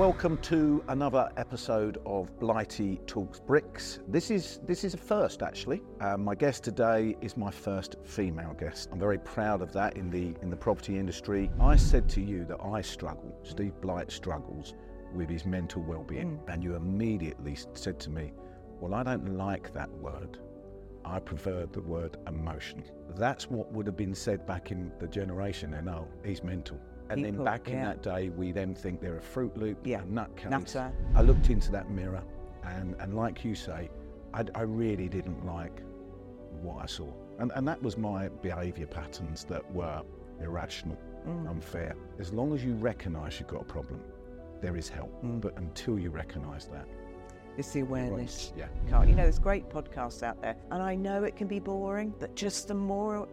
Welcome to another episode of Blighty Talks Bricks. This is a first, actually. My guest today is my first female guest. I'm very proud of that in the property industry. I said to you that I struggle, Steve Blight struggles with his mental well-being, and you immediately said to me, well, I don't like that word. I prefer the word emotion. That's what would have been said back in the generation, and oh, he's mental. And people, then back in that day, we then think they're a Fruit Loop, a nutcase. I looked into that mirror, and like you say, I really didn't like what I saw. And that was my behaviour patterns that were irrational, unfair. As long as you recognise you've got a problem, there is help. But until you recognise that, it's the awareness. Right. Yeah. You know, there's great podcasts out there, and I know it can be boring, but just the more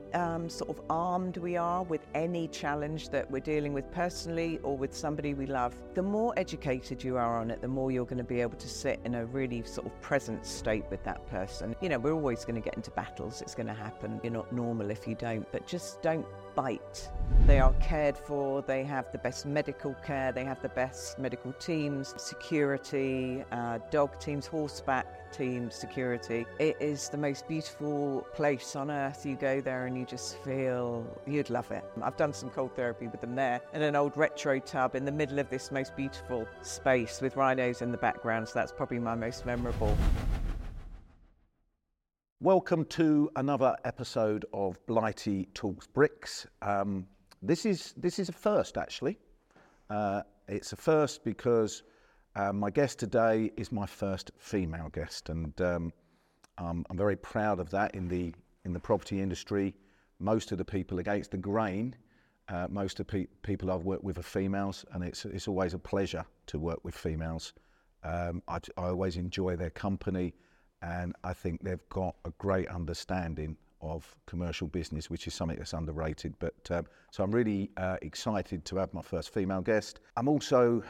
sort of armed we are with any challenge that we're dealing with personally or with somebody we love, the more educated you are on it, the more you're going to be able to sit in a really sort of present state with that person. You know, we're always going to get into battles. It's going to happen. You're not normal if you don't, but just don't bite. They are cared for, they have the best medical care, they have the best medical teams, security, dog teams, horseback teams, security. It is the most beautiful place on earth. You go there and you just feel you'd love it. I've done some cold therapy with them there in an old retro tub in the middle of this most beautiful space with rhinos in the background, so that's probably my most memorable. Welcome to another episode of Blighty Talks Bricks. This is a first, actually. It's a first because my guest today is my first female guest, and I'm very proud of that in the property industry. Most of the people against the grain, most of the people I've worked with are females, and it's always a pleasure to work with females. I always enjoy their company. And I think they've got a great understanding of commercial business, which is something that's underrated. But so I'm really excited to have my first female guest. I'm also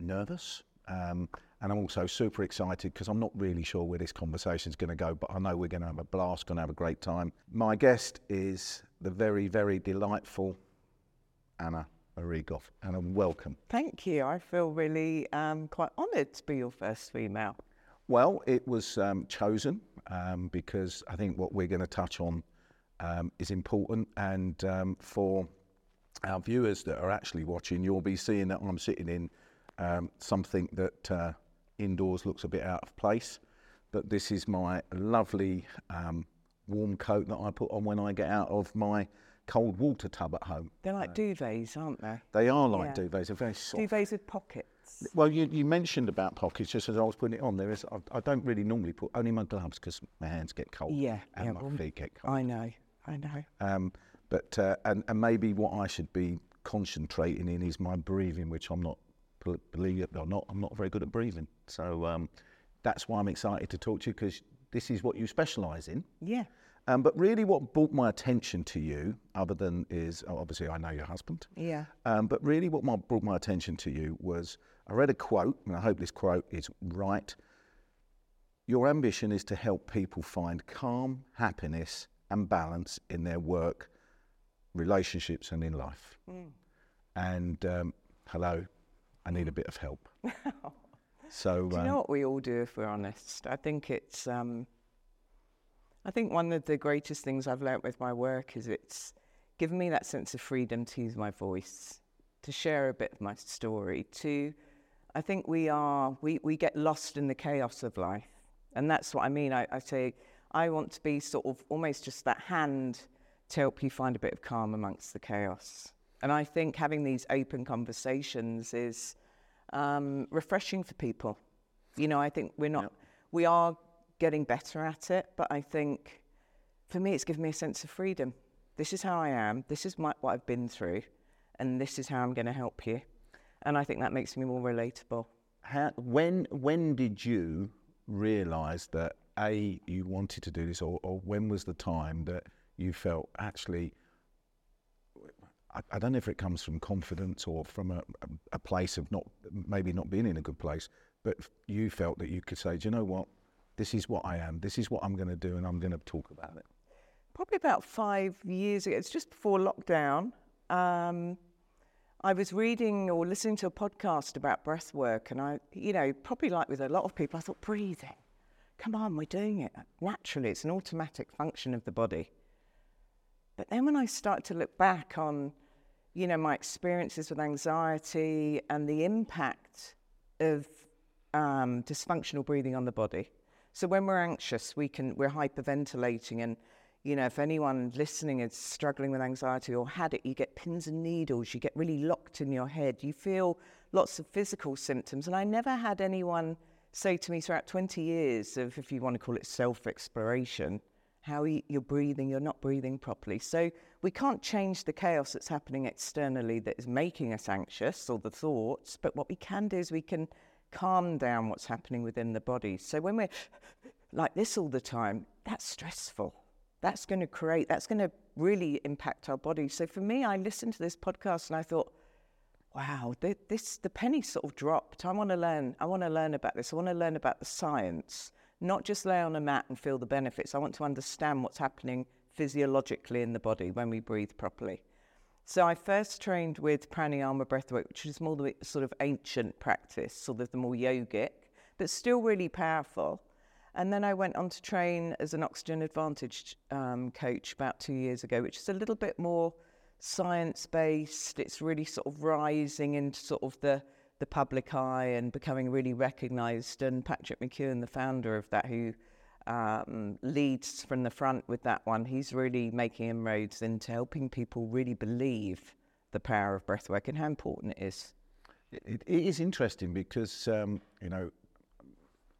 nervous, and I'm also super excited because I'm not really sure where this conversation's going to go, but I know we're going to have a blast, going to have a great time. My guest is the very, very delightful Anna Marie Gough. Anna, welcome. Thank you. I feel really quite honoured to be your first female. Well, it was chosen because I think what we're going to touch on is important, and for our viewers that are actually watching, you'll be seeing that I'm sitting in something that indoors looks a bit out of place, but this is my lovely warm coat that I put on when I get out of my cold water tub at home. They're like duvets, aren't they? They are like duvets. They're very soft. Duvets with pockets. Well, you mentioned about pockets just as I was putting it on. There is, I don't really normally put, only my gloves because my hands get cold and my feet get cold. I know. But and maybe what I should be concentrating in is my breathing, which I'm not. Believe it or not, I'm not very good at breathing. So that's why I'm excited to talk to you, because this is what you specialise in. Yeah. But really, what brought my attention to you, other than is obviously I know your husband. Yeah. But really, what brought my attention to you was, I read a quote, and I hope this quote is right. Your ambition is to help people find calm, happiness, and balance in their work, relationships, and in life. And hello, I need a bit of help. So do you know what we all do if we're honest? I think it's. I think one of the greatest things I've learnt with my work is it's given me that sense of freedom to use my voice, to share a bit of my story, to, I think we get lost in the chaos of life. And that's what I mean. I say, I want to be sort of almost just that hand to help you find a bit of calm amongst the chaos. And I think having these open conversations is refreshing for people. You know, I think we are getting better at it, but I think for me it's given me a sense of freedom. This is how I am, this is what I've been through, and this is how I'm going to help you. And I think that makes me more relatable. When did you realise that A, you wanted to do this, or when was the time that you felt actually, I don't know if it comes from confidence or from a place of maybe not being in a good place, but you felt that you could say, do you know what? This is what I am, this is what I'm going to do, and I'm going to talk about it. Probably about 5 years ago. It's just before lockdown. I was reading or listening to a podcast about breath work, and I, you know, probably like with a lot of people, I thought, breathing. Come on, we're doing it naturally. It's an automatic function of the body. But then when I started to look back on, you know, my experiences with anxiety and the impact of dysfunctional breathing on the body. So when we're anxious, we're hyperventilating, and you know, if anyone listening is struggling with anxiety or had it, you get pins and needles, you get really locked in your head, you feel lots of physical symptoms. And I never had anyone say to me throughout 20 years of, if you want to call it self-exploration, how you're breathing, you're not breathing properly. So we can't change the chaos that's happening externally that is making us anxious, or the thoughts, but what we can do is we can calm down what's happening within the body. So when we're like this all the time, that's stressful. That's going to really impact our body. So for me, I listened to this podcast and I thought, wow, the penny sort of dropped. I want to learn about this. I want to learn about the science, not just lay on a mat and feel the benefits. I want to understand what's happening physiologically in the body when we breathe properly. So I first trained with pranayama breathwork, which is more the sort of ancient practice, sort of the more yogic, but still really powerful. And then I went on to train as an oxygen advantage coach about 2 years ago, which is a little bit more science-based. It's really sort of rising into sort of the public eye and becoming really recognised. And Patrick McKeown, the founder of that, who leads from the front with that one, he's really making inroads into helping people really believe the power of breathwork and how important it is. It is interesting because, you know,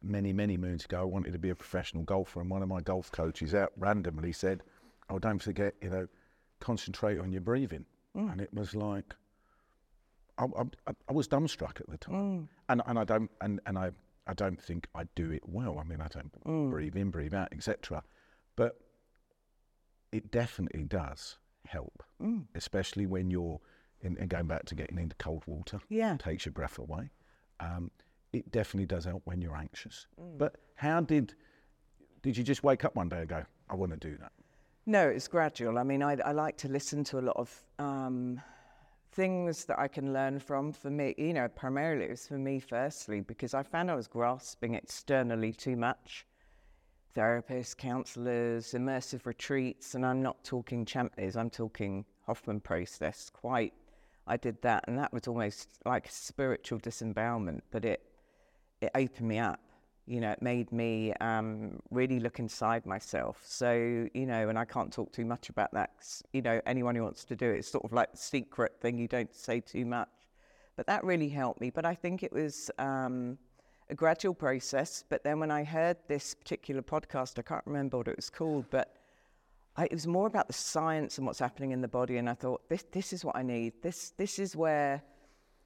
many moons ago, I wanted to be a professional golfer, and one of my golf coaches out randomly said, "Oh, don't forget, you know, concentrate on your breathing." Mm. And it was like, I was dumbstruck at the time, and I don't think I do it well. I mean, I don't breathe in, breathe out, etc. But it definitely does help, especially when you're and going back to getting into cold water. Yeah, takes your breath away. It definitely does help when you're anxious. Mm. But how did you just wake up one day and go, I want to do that? No, it's gradual. I mean, I like to listen to a lot of things that I can learn from. For me, you know, primarily it was for me firstly, because I found I was grasping externally too much. Therapists, counsellors, immersive retreats, and I'm not talking Champneys, I'm talking Hoffman process. I did that, and that was almost like a spiritual disembowelment, but it opened me up, you know, it made me really look inside myself. So, you know, and I can't talk too much about that, you know, anyone who wants to do it, it's sort of like the secret thing, you don't say too much. But that really helped me. But I think it was a gradual process. But then when I heard this particular podcast, I can't remember what it was called, but it was more about the science and what's happening in the body. And I thought, this is what I need. This is where...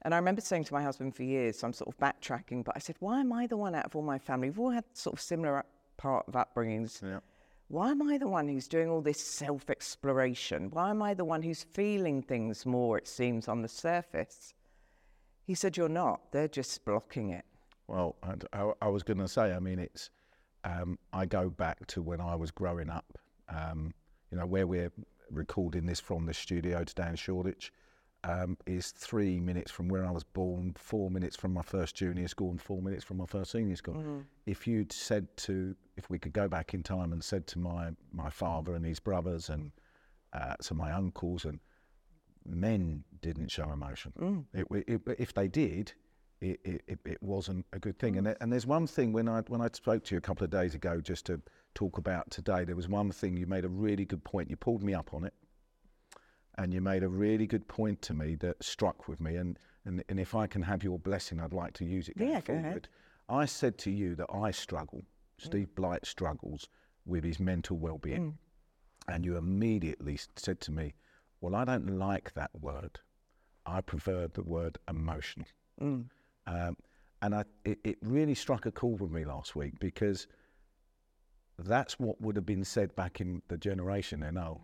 And I remember saying to my husband for years, so I'm sort of backtracking, but I said, why am I the one out of all my family? We've all had sort of similar part of upbringings. Yeah. Why am I the one who's doing all this self-exploration? Why am I the one who's feeling things more, it seems, on the surface? He said, you're not. They're just blocking it. Well, I was going to say, I mean, it's... I go back to when I was growing up, you know, where we're recording this from the studio today in Shoreditch, is 3 minutes from where I was born, 4 minutes from my first junior school, and 4 minutes from my first senior school. Mm-hmm. If we could go back in time and said to my father and his brothers and to my uncles, and men didn't show emotion. Mm. If they did, it wasn't a good thing. And there's one thing, when I spoke to you a couple of days ago, just to talk about today, there was one thing, you made a really good point, you pulled me up on it, and you made a really good point to me that struck with me, and if I can have your blessing, I'd like to use it going forward. I said to you that I struggle, Steve Blight struggles with his mental well-being, and you immediately said to me, well, I don't like that word, I prefer the word emotional. And it really struck a chord with me last week, because that's what would have been said back in the generation. And oh,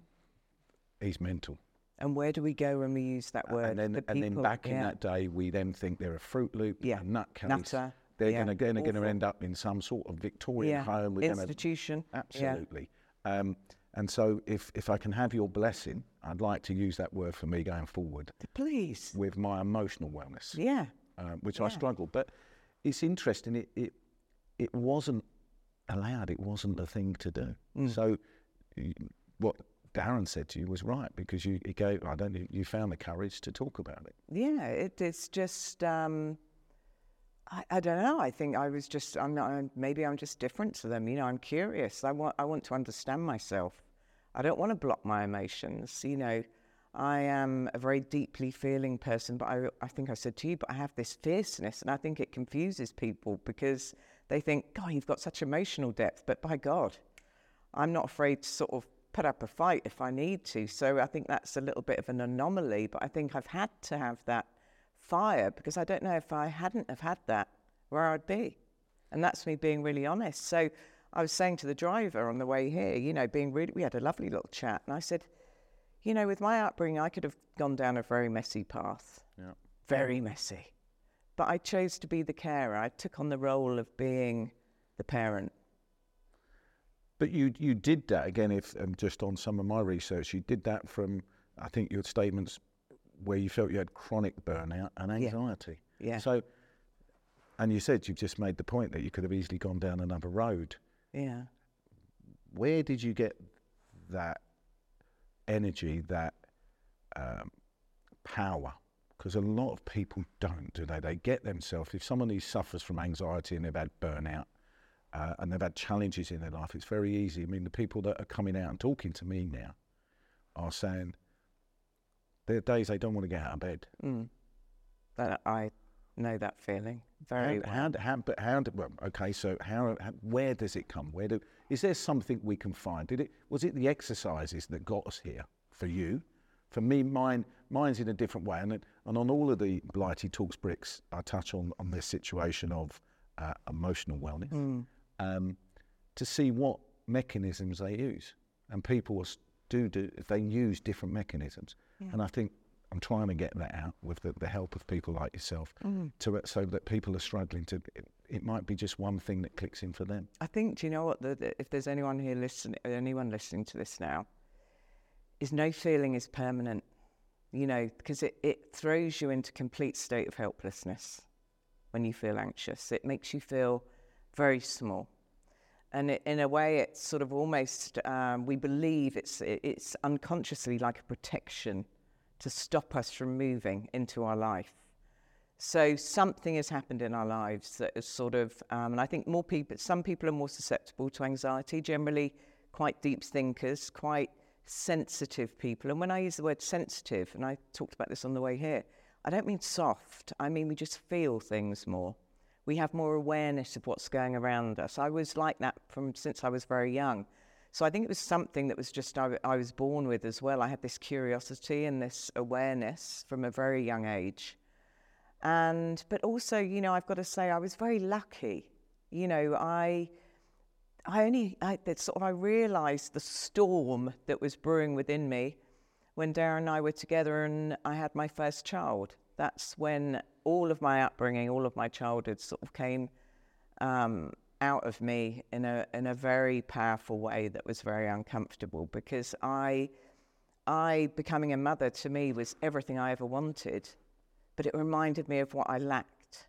he's mental. And where do we go when we use that word? And then back in that day, we then think they're a Fruit Loop, a nutcase. Nutter. They're going to end up in some sort of Victorian home. Institution. Absolutely. Yeah. And so if I can have your blessing, I'd like to use that word for me going forward. Please. With my emotional wellness. Yeah. Which I struggle. But it's interesting. It wasn't allowed. It wasn't the thing to do. Mm. So what Darren said to you was right, because you found the courage to talk about it. Yeah, it's just, I don't know. I think I was just, maybe I'm just different to them. You know, I'm curious. I want to understand myself. I don't want to block my emotions. You know, I am a very deeply feeling person, but I think I said to you, but I have this fierceness, and I think it confuses people because they think, God, you've got such emotional depth, but by God, I'm not afraid to sort of put up a fight if I need to. So I think that's a little bit of an anomaly, but I think I've had to have that fire, because I don't know if I hadn't have had that, where I'd be. And that's me being really honest. So I was saying to the driver on the way here, you know, we had a lovely little chat, and I said, you know, with my upbringing, I could have gone down a very messy path, yeah, very messy. But I chose to be the carer. I took on the role of being the parent. But you did that, again, if just on some of my research, you did that from, I think, your statements where you felt you had chronic burnout and anxiety. Yeah. So, and you said you've just made the point that you could have easily gone down another road. Yeah. Where did you get that energy, that power? Because a lot of people don't, do they? They get themselves, if someone who suffers from anxiety and they've had burnout, and they've had challenges in their life, it's very easy. I mean, the people that are coming out and talking to me now are saying there are days they don't want to get out of bed. Mm. I know that feeling very well. Where does it come? Is there something we can find? Was it the exercises that got us here for you? For me, mine's in a different way. And on all of the Blighty Talks Bricks, I touch on this situation of emotional wellness. Mm. To see what mechanisms they use, and people they use different mechanisms, and I think I'm trying to get that out with the help of people like yourself, so that people are struggling to. It might be just one thing that clicks in for them. I think, do you know what? If there's anyone listening to this now, is no feeling is permanent, you know, because it throws you into complete state of helplessness when you feel anxious. It makes you feel very small. And in a way, it's sort of almost, we believe it's unconsciously like a protection to stop us from moving into our life. So something has happened in our lives that is sort of, and I think some people are more susceptible to anxiety, generally quite deep thinkers, quite sensitive people. And when I use the word sensitive, and I talked about this on the way here, I don't mean soft. I mean, we just feel things more. We have more awareness of what's going around us. I was like that since I was very young. So I think it was something that was just, I was born with as well. I had this curiosity and this awareness from a very young age. But also, you know, I've got to say, I was very lucky. You know, I realized the storm that was brewing within me when Darren and I were together and I had my first child. That's when all of my upbringing, all of my childhood sort of came out of me in a very powerful way that was very uncomfortable, because I becoming a mother to me was everything I ever wanted, but it reminded me of what I lacked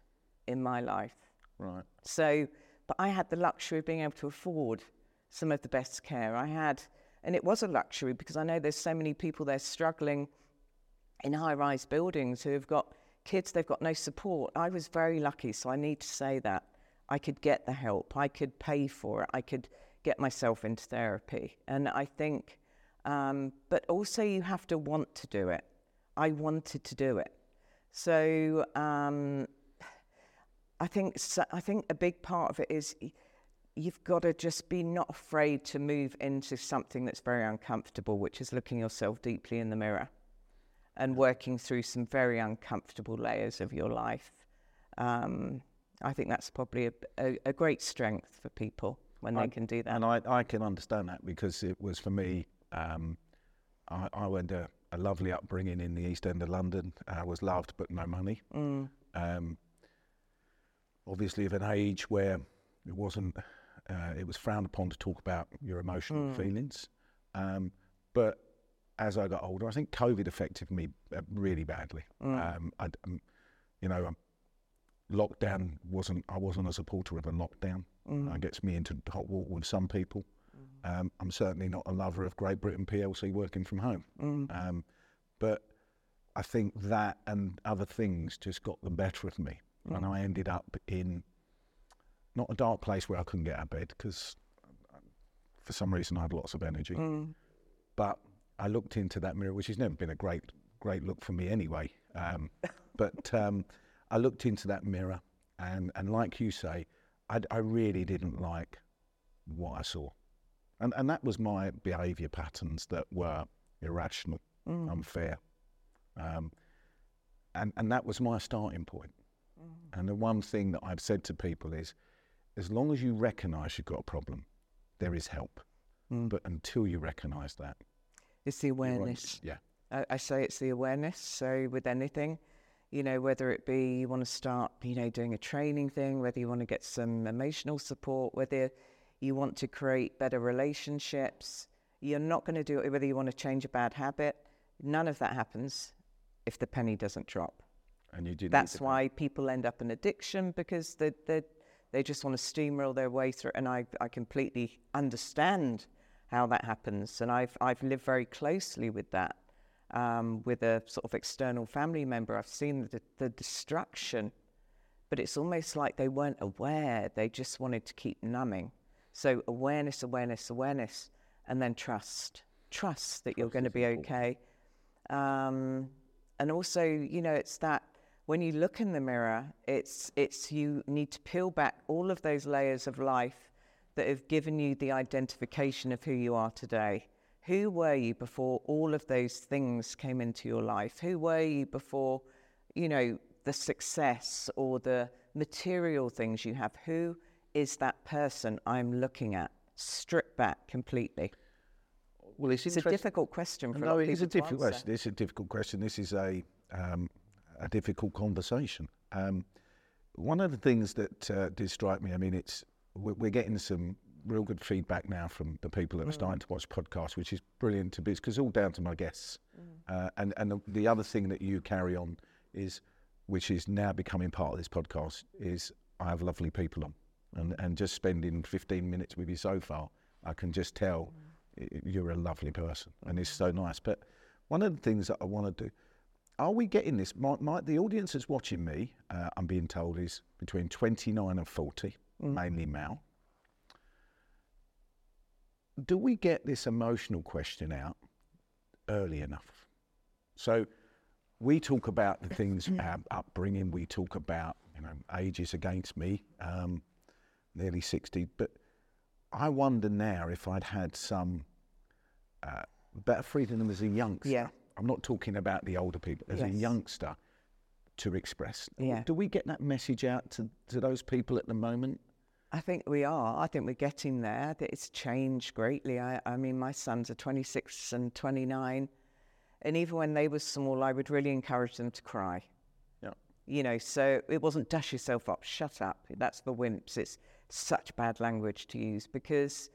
in my life. Right. So, but I had the luxury of being able to afford some of the best care I had. And it was a luxury, because I know there's so many people there struggling in high-rise buildings who have got kids, they've got no support. I was very lucky, so I need to say that. I could get the help. I could pay for it. I could get myself into therapy. And I think, but also you have to want to do it. I wanted to do it. So I think a big part of it is, you've got to just be not afraid to move into something that's very uncomfortable, which is looking yourself deeply in the mirror and working through some very uncomfortable layers of your life. I think that's probably a great strength for people when they can do that. And I can understand that, because it was for me, I went a lovely upbringing in the East End of London. I was loved, but no money. Mm. Obviously of an age where it wasn't... it was frowned upon to talk about your emotional feelings. But as I got older, I think COVID affected me really badly. Lockdown wasn't, I wasn't a supporter of a lockdown. It gets me into hot water with some people. I'm certainly not a lover of Great Britain PLC working from home. But I think that and other things just got the better of me. And I ended up in not a dark place where I couldn't get out of bed, because for some reason I had lots of energy. But I looked into that mirror, which has never been a great look for me anyway. I looked into that mirror, and like you say, I really didn't like what I saw. And that was my behaviour patterns that were irrational, unfair. And that was my starting point. And the one thing that I've said to people is, as long as you recognise you've got a problem, there is help. But until you recognise that. It's the awareness. I say it's the awareness. So with anything, you know, whether it be you want to start, you know, doing a training thing, whether you want to get some emotional support, whether you want to create better relationships, you're not going to do it, whether you want to change a bad habit. None of that happens if the penny doesn't drop. And you do. That's why people end up in addiction, because they just want to steamroll their way through. And I completely understand how that happens. And I've lived very closely with that, with a sort of external family member. I've seen the destruction, but it's almost like they weren't aware. They just wanted to keep numbing. So awareness, awareness, awareness, and then trust. Trust that you're going to be okay. And also, you know, it's that when you look in the mirror, it's you need to peel back all of those layers of life that have given you the identification of who you are today. Who were you before all of those things came into your life? Who were you before, you know, the success or the material things you have? Who is that person I'm looking at? Strip back completely. Well, it's a difficult question for a lot of people to answer. No, it's a difficult question. This is a difficult conversation. One of the things that did strike me, I mean, it's we're getting some real good feedback now from the people that are starting to watch podcasts, which is brilliant to be, because it's all down to my guests. And the other thing that you carry on is, which is now becoming part of this podcast, is I have lovely people on. And just spending 15 minutes with you so far, I can just tell you're a lovely person, and it's so nice. But one of the things that I want to do, are we getting this? The audience that's watching me, I'm being told, is between 29 and 40, mainly male. Do we get this emotional question out early enough? So we talk about the things, our upbringing, we talk about, you know, age is against me, nearly 60, but I wonder now if I'd had some better freedom as a youngster. I'm not talking about the older people, as a youngster, to express. Do we get that message out to those people at the moment? I think we are. I think we're getting there. It's changed greatly. I mean, my sons are 26 and 29, and even when they were small, I would really encourage them to cry. You know, so it wasn't dash yourself up, shut up. That's for wimps. It's such bad language to use, because,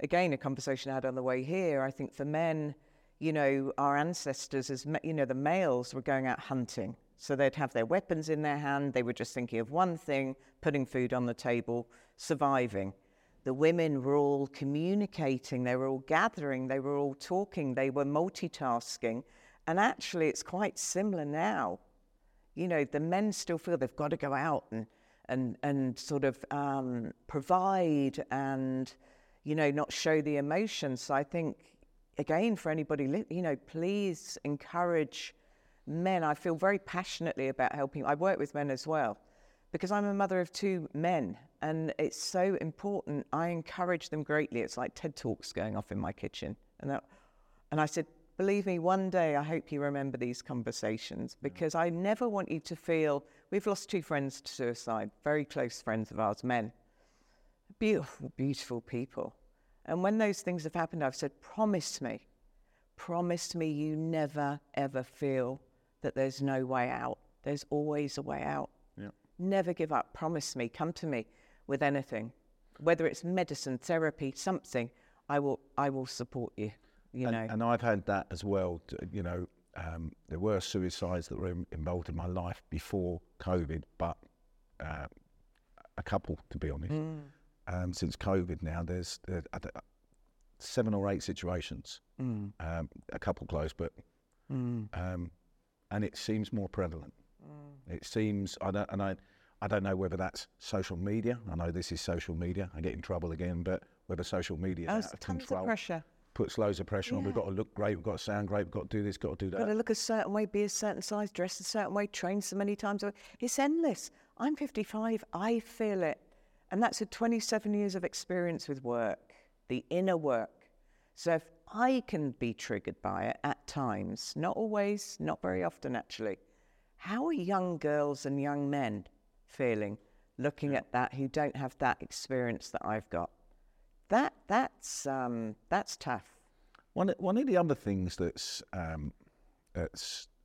again, a conversation I had on the way here, I think for men, you know, our ancestors, as you know, the males were going out hunting. So they'd have their weapons in their hand. They were just thinking of one thing, putting food on the table, surviving. The women were all communicating. They were all gathering. They were all talking. They were multitasking. And actually, it's quite similar now. You know, the men still feel they've got to go out and sort of provide and, you know, not show the emotions. So I think, again, for anybody, you know, please encourage men. I feel very passionately about helping. I work with men as well, because I'm a mother of two men, and it's so important. I encourage them greatly. It's like TED Talks going off in my kitchen. And I said, believe me, one day I hope you remember these conversations, because I never want you to feel, we've lost two friends to suicide, very close friends of ours, men. Beautiful, beautiful people. And when those things have happened, I've said, promise me you never, ever feel that there's no way out. There's always a way out. Never give up. Promise me, come to me with anything, whether it's medicine, therapy, something, I will support you. you know. And I've had that as well, you know. There were suicides that were involved in my life before COVID, but a couple, to be honest. Mm. Since COVID now, there's 7 or 8 situations, a couple close, but and it seems more prevalent. It seems, I don't know whether that's social media. I know this is social media. I get in trouble again, but whether social media is out of control. Tons of pressure. Puts loads of pressure on. We've got to look great, we've got to sound great, we've got to do this, got to do that. We've got to look a certain way, be a certain size, dress a certain way, train so many times. It's endless. I'm 55, I feel it. And that's a 27 years of experience with work, the inner work. So if I can be triggered by it at times, not always, not very often actually, how are young girls and young men feeling, looking at that, who don't have that experience that I've got? That's tough. One of the other things that's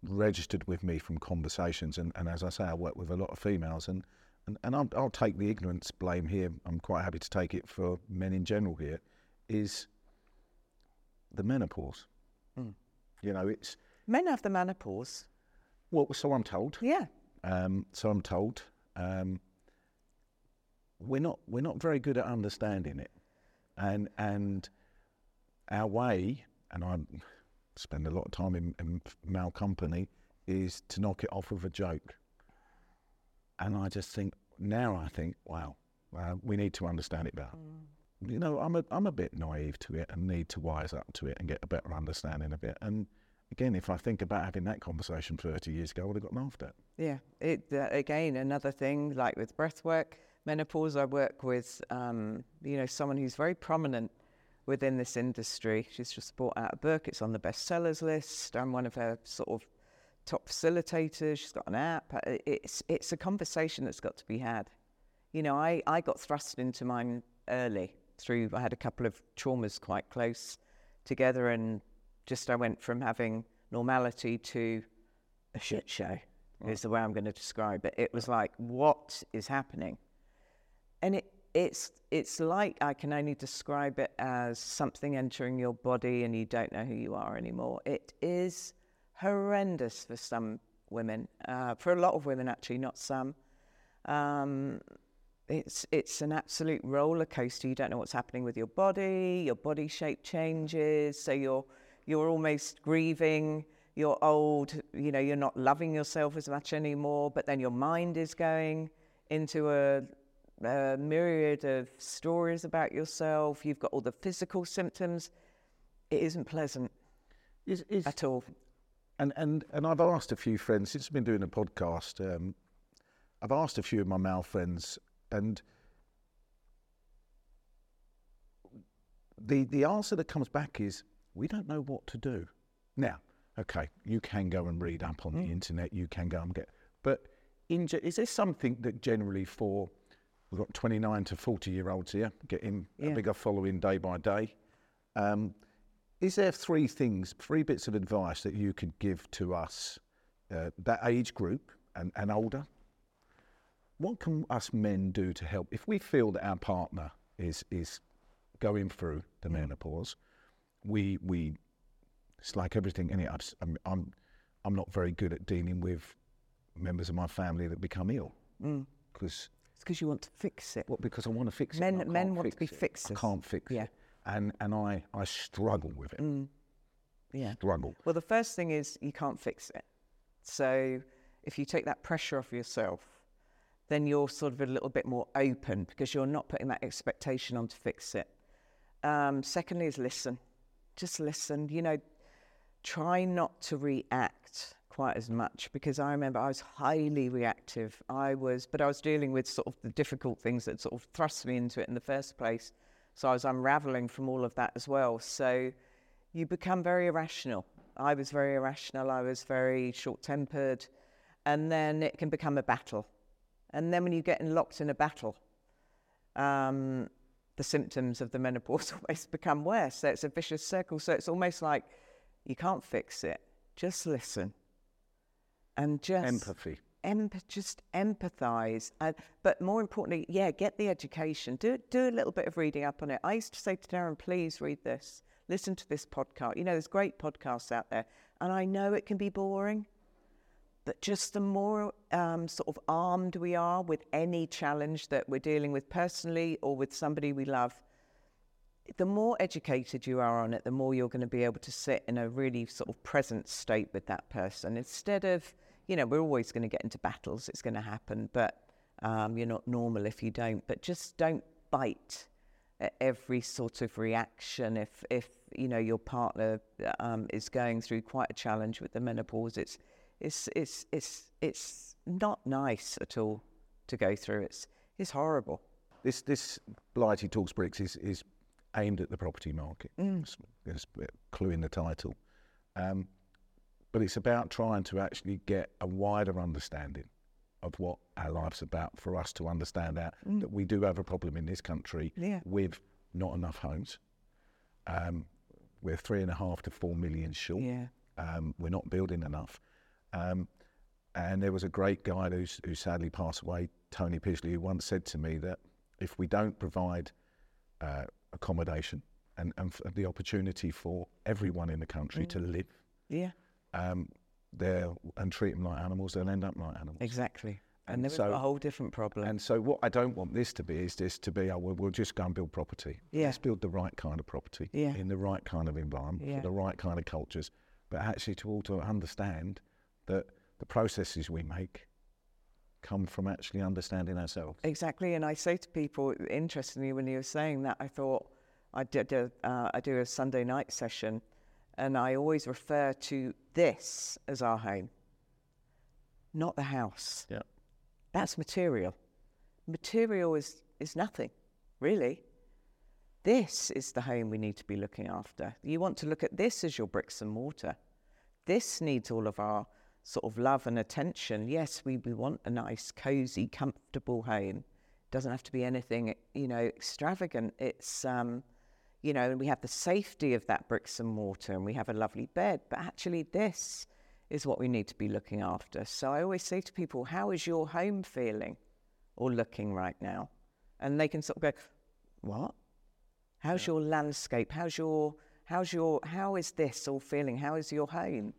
registered with me from conversations, and as I say, I work with a lot of females, and I'll take the ignorance blame here. I'm quite happy to take it for men in general here, is the menopause. You know, it's... Men have the menopause. Well, so I'm told. Yeah. So I'm told. We're not very good at understanding it. And our way, and I spend a lot of time in male company, is to knock it off with a joke. And I just think, wow, we need to understand it better. You know, I'm a bit naive to it and need to wise up to it and get a better understanding of it. And again, if I think about having that conversation 30 years ago, I would have gotten laughed at. Yeah, again, another thing, like with breathwork, menopause, I work with, someone who's very prominent within this industry. She's just brought out a book. It's on the bestsellers list. I'm one of her sort of top facilitators. She's got an app. It's a conversation that's got to be had. You know, I got thrust into mine early through, I had a couple of traumas quite close together, and just I went from having normality to a shit show, is the way I'm going to describe it. It was like, what is happening? And it's like I can only describe it as something entering your body and you don't know who you are anymore. It is horrendous for some women, for a lot of women actually, not some. It's an absolute roller coaster. You don't know what's happening with your body shape changes, so you're almost grieving. You're old, you know, you're not loving yourself as much anymore, but then your mind is going into a myriad of stories about yourself. You've got all the physical symptoms. It isn't pleasant at all. And I've asked a few friends, since I've been doing a podcast, I've asked a few of my male friends, and the answer that comes back is, we don't know what to do. Now, okay, you can go and read up on the internet, you can go and get, but is there something that generally for... We've got 29 to 40-year-olds here, getting a bigger following day by day. Is there 3 bits of advice that you could give to us, that age group and older? What can us men do to help? If we feel that our partner is going through the menopause, it's like everything in it. I'm not very good at dealing with members of my family that become ill, because... It's because you want to fix it. Well, because I want to fix it. Men want to be fixers. I can't fix it. And I struggle with it. Struggle. Well, the first thing is you can't fix it. So if you take that pressure off yourself, then you're sort of a little bit more open because you're not putting that expectation on to fix it. Secondly is listen. Just listen. You know, try not to react quite as much, because I remember I was highly reactive. I was dealing with sort of the difficult things that sort of thrust me into it in the first place. So I was unraveling from all of that as well. So you become very irrational. I was very irrational. I was very short-tempered. And then it can become a battle. And then when you get locked in a battle, the symptoms of the menopause almost become worse. So it's a vicious circle. So it's almost like you can't fix it. Just listen. And just empathy. Just empathise. But more importantly, get the education. Do a little bit of reading up on it. I used to say to Darren, please read this. listen to this podcast. You know, there's great podcasts out there. And I know it can be boring, but just the more sort of armed we are with any challenge that we're dealing with personally or with somebody we love, the more educated you are on it, the more you're going to be able to sit in a really sort of present state with that person. Instead of, you know, we're always going to get into battles, it's going to happen, but you're not normal if you don't. But just don't bite at every sort of reaction. If you know, your partner is going through quite a challenge with the menopause, it's not nice at all to go through. It's horrible. This Blighty Talks Bricks is aimed at the property market. There's a clue in the title, but it's about trying to actually get a wider understanding of what our life's about, for us to understand that we do have a problem in this country with not enough homes. We're 3.5 to 4 million short. We're not building enough. And there was a great guy who sadly passed away, Tony Pidgley, who once said to me that if we don't provide accommodation and the opportunity for everyone in the country to live, and treat them like animals, they'll end up like animals. Exactly. And there's a whole different problem. And so what I don't want this to be is this to be, we'll just go and build property. Yeah. Let's build the right kind of property in the right kind of environment, for the right kind of cultures, but actually to all to understand that the processes we make come from actually understanding ourselves. Exactly. And I say to people, interestingly, when you were saying that, I thought I do a Sunday night session, and I always refer to this as our home, not the house. Yeah. That's material. Material is nothing, really. This is the home we need to be looking after. You want to look at this as your bricks and mortar. This needs all of our sort of love and attention. Yes, we want a nice, cosy, comfortable home. Doesn't have to be anything, you know, extravagant. It's, you know, and we have the safety of that bricks and mortar, and we have a lovely bed, but actually this is what we need to be looking after. So I always say to people, how is your home feeling or looking right now? And they can sort of go, what? How's your landscape? How is this all feeling? How is your home?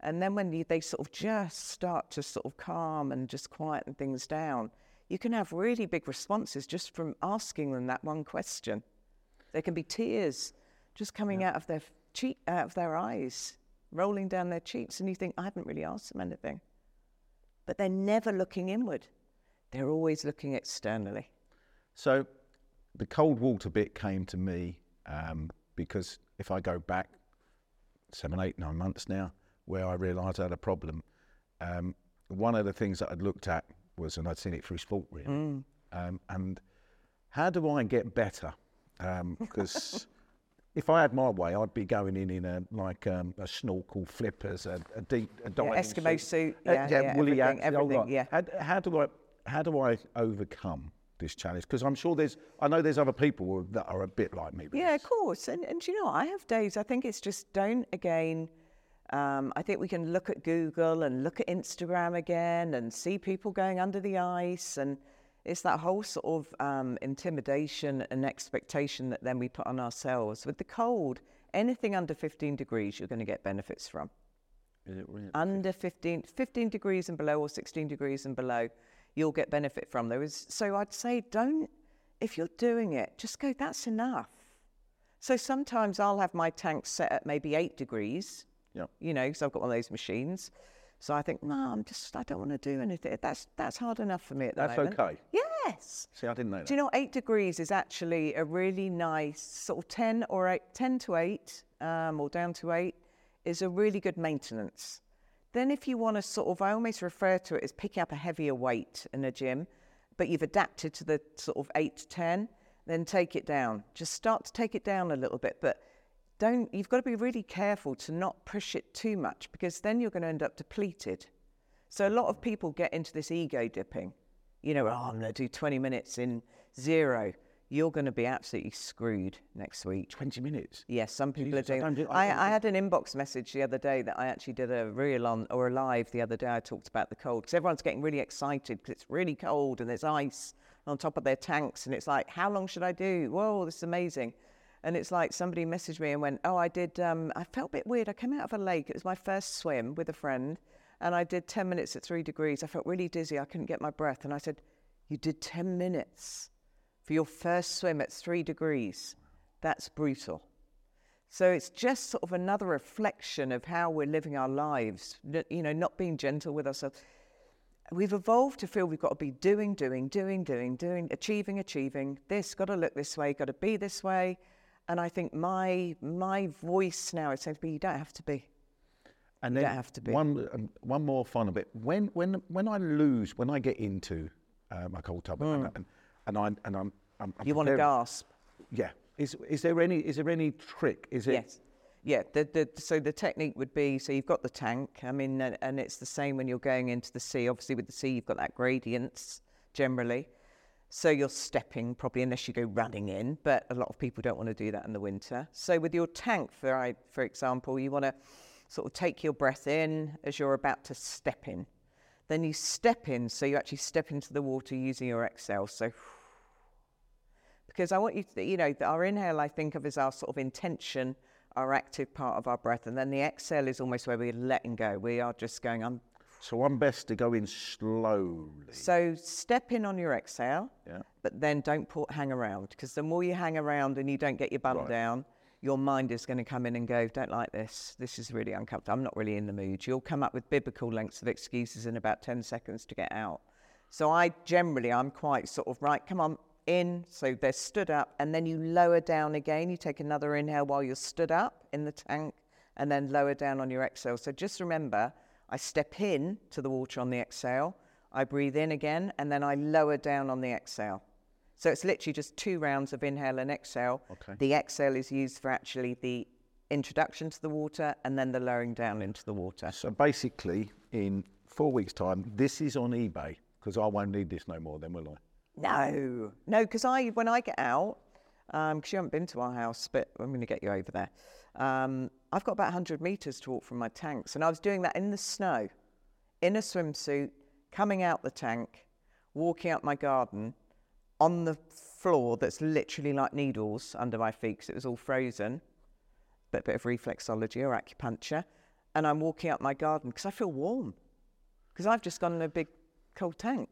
And then when they sort of just start to sort of calm and just quieten things down, you can have really big responses just from asking them that one question. There can be tears just coming out of their cheek, out of their eyes, rolling down their cheeks, and you think, I haven't really asked them anything. But they're never looking inward. They're always looking externally. So the cold water bit came to me because if I go back 7, 8, 9 months now, where I realised I had a problem, one of the things that I'd looked at was, and I'd seen it through sport really, and how do I get better? Because if I had my way, I'd be going in a snorkel, flippers, a diving Eskimo suit, woolly everything, all right. How do I overcome this challenge? Because I'm sure I know there's other people that are a bit like me. Yeah, of course. And you know, I have days. I think it's just I think we can look at Google and look at Instagram again and see people going under the ice, and it's that whole sort of intimidation and expectation that then we put on ourselves. With the cold, anything under 15 degrees, you're going to get benefits from. Is it really? Under 15 degrees and below, or 16 degrees and below, you'll get benefit from. So I'd say if you're doing it, just go, that's enough. So sometimes I'll have my tank set at maybe 8 degrees. Yeah. You know, because I've got one of those machines. So I think, no, I don't want to do anything. That's hard enough for me at the moment. That's okay. Yes. See, I didn't know that. Do you know, 8 degrees is actually a really nice sort of 10 to 8, or down to 8, is a really good maintenance. Then if you want to sort of, I always refer to it as picking up a heavier weight in a gym, but you've adapted to the sort of 8 to 10, then take it down. Just start to take it down a little bit, but you've got to be really careful to not push it too much, because then you're going to end up depleted. So a lot of people get into this ego dipping. You know, I'm going to do 20 minutes in 0. You're going to be absolutely screwed next week. 20 minutes? Yes, some people are doing... I had an inbox message the other day that I actually did a reel on, or a live the other day. I talked about the cold, because everyone's getting really excited because it's really cold and there's ice on top of their tanks, and it's like, how long should I do? Whoa, this is amazing. And it's like somebody messaged me and went, oh, I did, I felt a bit weird. I came out of a lake. It was my first swim with a friend. And I did 10 minutes at 3 degrees. I felt really dizzy. I couldn't get my breath. And I said, you did 10 minutes for your first swim at 3 degrees. That's brutal. So it's just sort of another reflection of how we're living our lives, you know, not being gentle with ourselves. We've evolved to feel we've got to be doing, achieving. This, got to look this way, got to be this way. And I think my voice now is saying to me, you don't have to be. And then one more final bit. When I lose, when I get into my cold tub, and I'm you want to gasp. Yeah. Is there any trick? Is it? Yes. Yeah. So the technique would be, so you've got the tank. I mean, and it's the same when you're going into the sea. Obviously, with the sea, you've got that gradients generally. So you're stepping probably, unless you go running in. But a lot of people don't want to do that in the winter. So with your tank, for example, you want to sort of take your breath in as you're about to step in. Then you step in, so you actually step into the water using your exhale. So, because I want you to, you know, our inhale I think of as our sort of intention, our active part of our breath. And then the exhale is almost where we're letting go. We are just going, so I'm best to go in slowly. So step in on your exhale, yeah. But then don't hang around. Because the more you hang around and you don't get your bum down, your mind is going to come in and go, don't like this. This is really uncomfortable. I'm not really in the mood. You'll come up with biblical lengths of excuses in about 10 seconds to get out. So I'm quite sort of, right, come on, in. So they're stood up, and then you lower down again. You take another inhale while you're stood up in the tank, and then lower down on your exhale. So just remember, I step in to the water on the exhale. I breathe in again, and then I lower down on the exhale. So it's literally just 2 rounds of inhale and exhale. Okay. The exhale is used for actually the introduction to the water and then the lowering down into the water. So basically, in 4 weeks' time, this is on eBay, because I won't need this no more then, will I? No, because when I get out, because you haven't been to our house, but I'm going to get you over there. I've got about 100 metres to walk from my tanks, and I was doing that in the snow, in a swimsuit, coming out the tank, walking up my garden, on the floor that's literally like needles under my feet because it was all frozen, but a bit of reflexology or acupuncture. And I'm walking up my garden because I feel warm, because I've just gone in a big cold tank.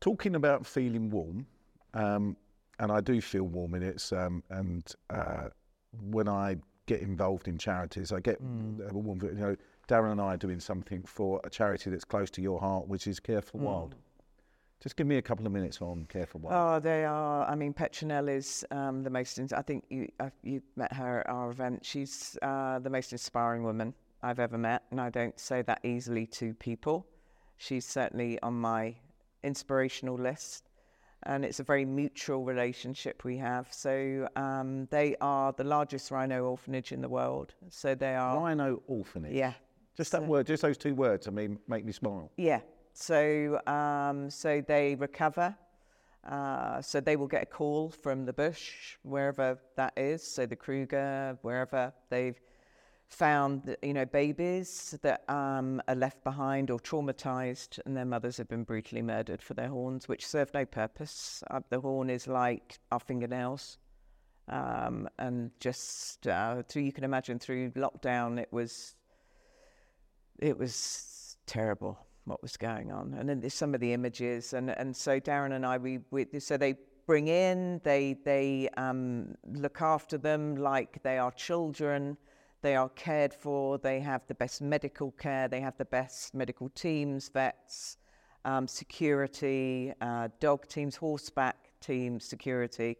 Talking about feeling warm, and I do feel warm in it, when I get involved in charities, I get warm. You know, Darren and I are doing something for a charity that's close to your heart, which is Care for Wild. Just give me a couple of minutes on Care for Wild. Oh, they are. I mean, Petronelle is the most. I think you met her at our event. She's the most inspiring woman I've ever met, and I don't say that easily to people. She's certainly on my inspirational list, and it's a very mutual relationship we have. So they are the largest rhino orphanage in the world. So they are rhino orphanage. Yeah, just that word, just those 2 words. I mean, make me smile. Yeah. So they recover, so they will get a call from the bush, wherever that is, so the Kruger, wherever they've found, you know, babies that are left behind or traumatised, and their mothers have been brutally murdered for their horns, which serve no purpose. The horn is like our fingernails, and just, you can imagine through lockdown, it was terrible what was going on. And then there's some of the images, and so Darren and I, so they bring in, they look after them like they are children. They are cared for, they have the best medical care, they have the best medical teams, vets, security, dog teams, horseback teams, security.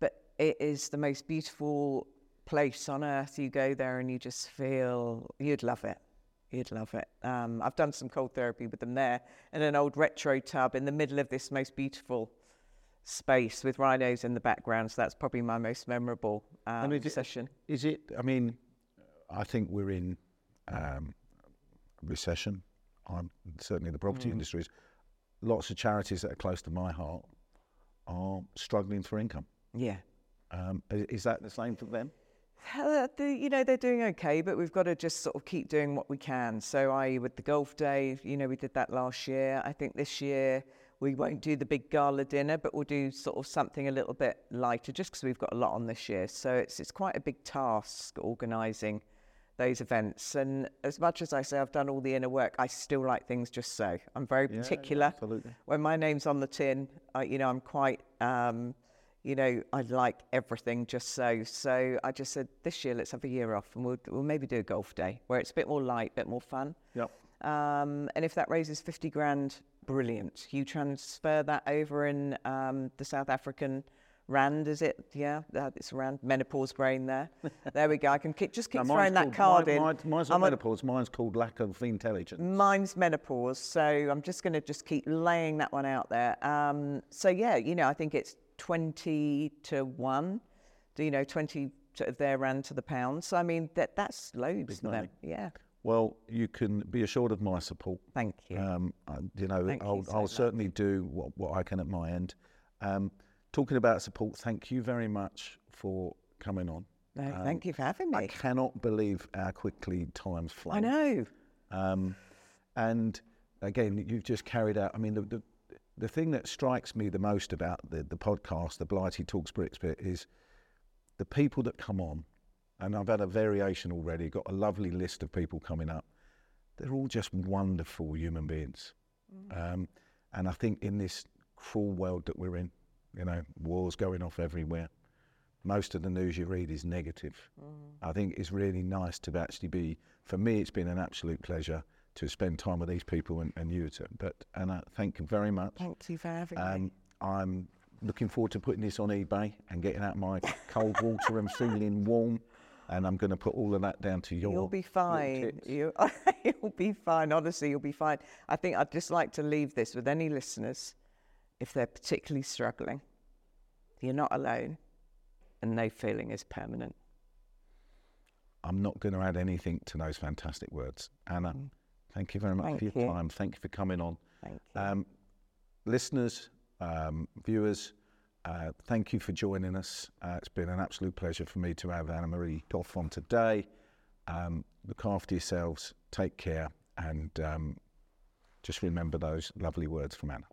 But it is the most beautiful place on earth. You go there and you just feel, you'd love it. You'd love it. I've done some cold therapy with them there in an old retro tub in the middle of this most beautiful space with rhinos in the background. So that's probably my most memorable session. I mean, I think we're in recession. I'm certainly the property industry is. Lots of charities that are close to my heart are struggling for income. Yeah. Is that the same for them? They're doing okay, but we've got to just sort of keep doing what we can. So, i.e., with the golf day, you know, we did that last year. I think this year We won't do the big gala dinner, but we'll do sort of something a little bit lighter, just because we've got a lot on this year. So it's quite a big task organising those events. And as much as I say I've done all the inner work, I still like things just so. I'm very particular. Yeah, absolutely. When my name's on the tin, I'm quite, I like everything just so. So I just said this year, let's have a year off, and we'll maybe do a golf day where it's a bit more light, a bit more fun. Yep. And if that raises $50,000, brilliant. You transfer that over in the South African rand, is it? Yeah, it's rand. Menopause brain there. There we go. I can just keep throwing that card in. Mine's not menopause. Mine's called lack of intelligence. Mine's menopause. So I'm just going to keep laying that one out there. I think it's 20 to 1. 20 of their rand to the pound. So I mean that's loads. Yeah. Well, you can be assured of my support. Thank you. I'll certainly do what I can at my end. Talking about support, thank you very much for coming on. No, thank you for having me. I cannot believe how quickly time's flown. I know. And again, you've just carried out. I mean, the thing that strikes me the most about the podcast, the Blighty Talks Bricks bit, is the people that come on. And I've had a variation already, got a lovely list of people coming up. They're all just wonderful human beings. Mm. And I think in this cruel world that we're in, wars going off everywhere, most of the news you read is negative. Mm. I think it's really nice to actually for me, it's been an absolute pleasure to spend time with these people and you too. But Anna, thank you very much. Thank you for having me. I'm looking forward to putting this on eBay and getting out my cold water and feeling warm. And I'm going to put all of that down to your. You'll be fine. You'll be fine. Honestly, you'll be fine. I think I'd just like to leave this with any listeners. If they're particularly struggling, you're not alone, and no feeling is permanent. I'm not going to add anything to those fantastic words. Anna, thank you very much for your time. Thank you for coming on. Thank you. Listeners, viewers, thank you for joining us. It's been an absolute pleasure for me to have Anna Marie Gough on today. Look after yourselves, take care, and just remember those lovely words from Anna.